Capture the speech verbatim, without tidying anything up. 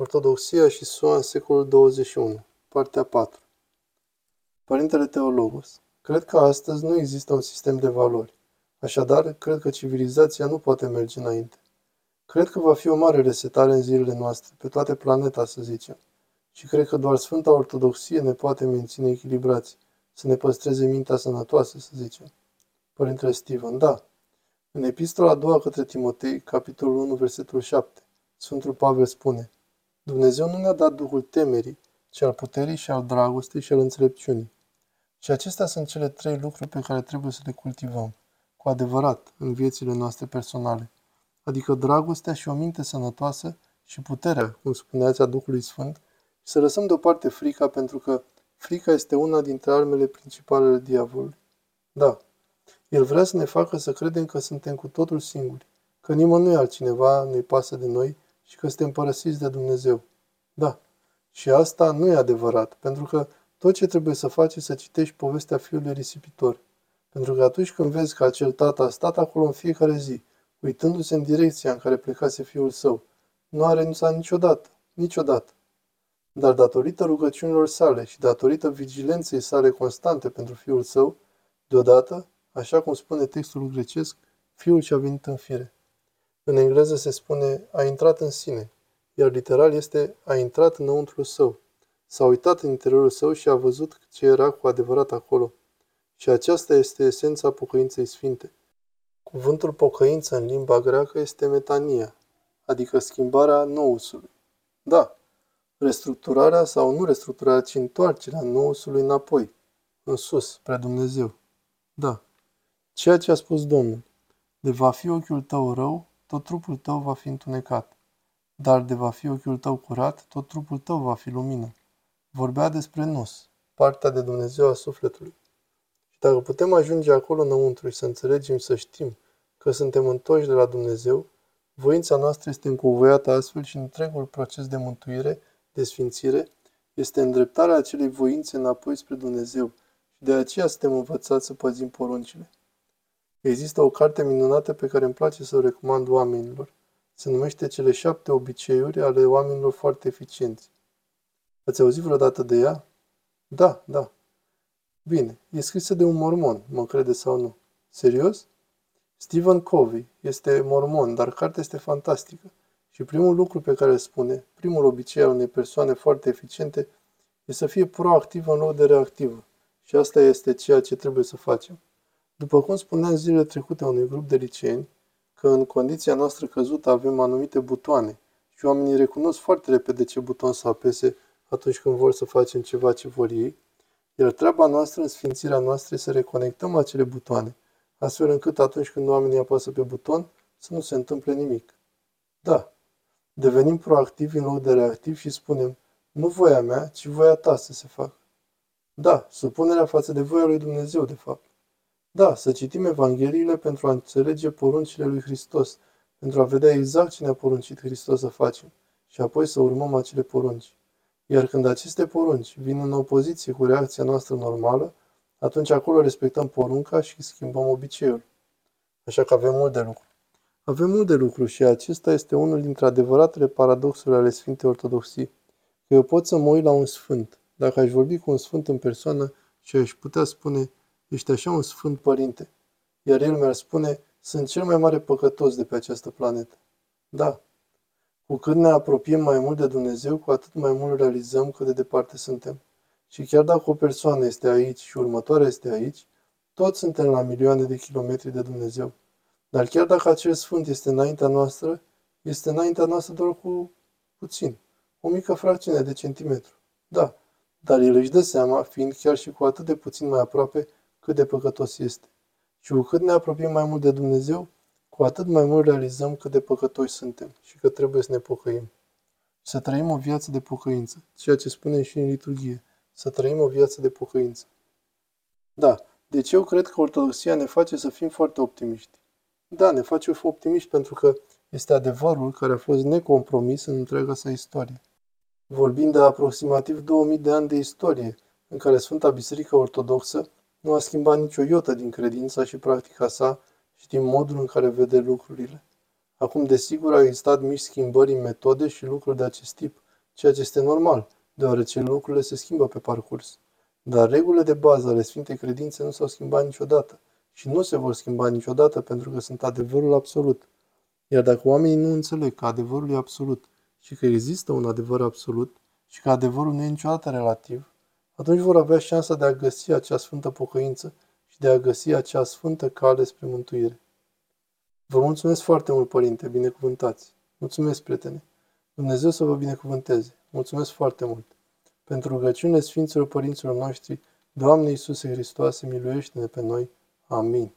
Ortodoxia și S U A în secolul douăzeci și unu, partea patru. Părintele Teologos, cred că astăzi nu există un sistem de valori. Așadar, cred că civilizația nu poate merge înainte. Cred că va fi o mare resetare în zilele noastre, pe toată planeta, să zicem. Și cred că doar Sfânta Ortodoxie ne poate menține echilibrați, să ne păstreze mintea sănătoasă, să zicem. Părintele Stephen, da. În Epistola a doua către Timotei, capitolul unu, versetul șapte, Sfântul Pavel spune: Dumnezeu nu ne-a dat Duhul temerii, ci al puterii și al dragostei și al înțelepciunii. Și acestea sunt cele trei lucruri pe care trebuie să le cultivăm, cu adevărat, în viețile noastre personale. Adică dragostea și o minte sănătoasă și puterea, cum spuneați, a Duhului Sfânt, și să lăsăm deoparte frica, pentru că frica este una dintre armele principale ale diavolului. Da, el vrea să ne facă să credem că suntem cu totul singuri, că nimănui altcineva nu-i pasă de noi și că suntem părăsiți de Dumnezeu. Da, și asta nu e adevărat, pentru că tot ce trebuie să faci e să citești povestea fiului risipitor. Pentru că atunci când vezi că acel tată a stat acolo în fiecare zi, uitându-se în direcția în care plecase fiul său, nu a renunțat niciodată, niciodată. Dar datorită rugăciunilor sale și datorită vigilenței sale constante pentru fiul său, deodată, așa cum spune textul grecesc, fiul și-a venit în fire. În engleză se spune a intrat în sine, iar literal este a intrat înăuntru său. S-a uitat în interiorul său și a văzut ce era cu adevărat acolo. Și aceasta este esența pocăinței sfinte. Cuvântul pocăință în limba greacă este metania, adică schimbarea nousului. Da, restructurarea sau nu restructurarea, ci întoarcerea nousului înapoi, în sus, spre Dumnezeu. Da, ceea ce a spus Domnul, de va fi ochiul tău rău, tot trupul tău va fi întunecat, dar de va fi ochiul tău curat, tot trupul tău va fi lumină. Vorbea despre nous, partea de Dumnezeu a sufletului. Dacă putem ajunge acolo înăuntru și să înțelegem, să știm că suntem întoși de la Dumnezeu, voința noastră este încovoiată astfel și întregul proces de mântuire, de sfințire, este îndreptarea acelei voințe înapoi spre Dumnezeu și de aceea suntem învățați să păzim poruncile. Există o carte minunată pe care îmi place să o recomand oamenilor. Se numește Cele șapte obiceiuri ale oamenilor foarte eficienți. Ați auzit vreodată de ea? Da, da. Bine, e scrisă de un mormon, mă crede sau nu. Serios? Stephen Covey este mormon, dar cartea este fantastică. Și primul lucru pe care îl spune, primul obicei al unei persoane foarte eficiente, e să fie proactivă în loc de reactivă. Și asta este ceea ce trebuie să facem. După cum spuneam zilele trecute unui grup de liceeni, că în condiția noastră căzută avem anumite butoane și oamenii recunosc foarte repede ce buton să apese atunci când vor să facem ceva ce vor ei, iar treaba noastră, în sfințirea noastră, să reconectăm acele butoane, astfel încât atunci când oamenii apasă pe buton, să nu se întâmple nimic. Da, devenim proactivi în loc de reactivi și spunem, nu voia mea, ci voia ta să se facă. Da, supunerea față de voia lui Dumnezeu, de fapt. Da, să citim Evangheliile pentru a înțelege poruncile lui Hristos, pentru a vedea exact ce ne-a poruncit Hristos să facem și apoi să urmăm acele porunci. Iar când aceste porunci vin în opoziție cu reacția noastră normală, atunci acolo respectăm porunca și schimbăm obiceiul. Așa că avem mult de lucru. Avem mult de lucru și acesta este unul dintre adevăratele paradoxuri ale Sfintei Ortodoxii. Eu pot să mă uit la un sfânt. Dacă aș vorbi cu un sfânt în persoană și aș putea spune, ești așa un sfânt părinte, iar el mi-ar spune, sunt cel mai mare păcătos de pe această planetă. Da. Cu cât ne apropiem mai mult de Dumnezeu, cu atât mai mult realizăm cât de departe suntem. Și chiar dacă o persoană este aici și următoarea este aici, toți suntem la milioane de kilometri de Dumnezeu. Dar chiar dacă acel sfânt este înaintea noastră, este înaintea noastră doar cu puțin, o mică fracțiune de centimetru. Da, dar el își dă seama, fiind chiar și cu atât de puțin mai aproape, cât de păcătos este. Și cu cât ne apropiem mai mult de Dumnezeu, cu atât mai mult realizăm cât de păcătoși suntem și că trebuie să ne pocăim. Să trăim o viață de pocăință, ceea ce spunem și în liturghie, să trăim o viață de pocăință. Da, deci eu cred că Ortodoxia ne face să fim foarte optimiști. Da, ne face optimiști pentru că este adevărul care a fost necompromis în întreaga sa istorie. Vorbim de aproximativ două mii de ani de istorie, în care Sfânta Biserică Ortodoxă nu a schimbat nicio iotă din credința și practica sa, și din modul în care vede lucrurile. Acum, desigur, au existat mici schimbări în metode și lucruri de acest tip, ceea ce este normal, deoarece lucrurile se schimbă pe parcurs. Dar regulile de bază ale Sfintei Credințe nu s-au schimbat niciodată și nu se vor schimba niciodată pentru că sunt adevărul absolut. Iar dacă oamenii nu înțeleg că adevărul e absolut și că există un adevăr absolut și că adevărul nu e niciodată relativ, atunci vor avea șansa de a găsi acea sfântă pocăință și de a găsi acea sfântă cale spre mântuire. Vă mulțumesc foarte mult, părinte, binecuvântați! Mulțumesc, prietene! Dumnezeu să vă binecuvânteze! Mulțumesc foarte mult! Pentru rugăciunile Sfinților Părinților noștri, Doamne Iisuse Hristoase, miluiește-ne pe noi! Amin!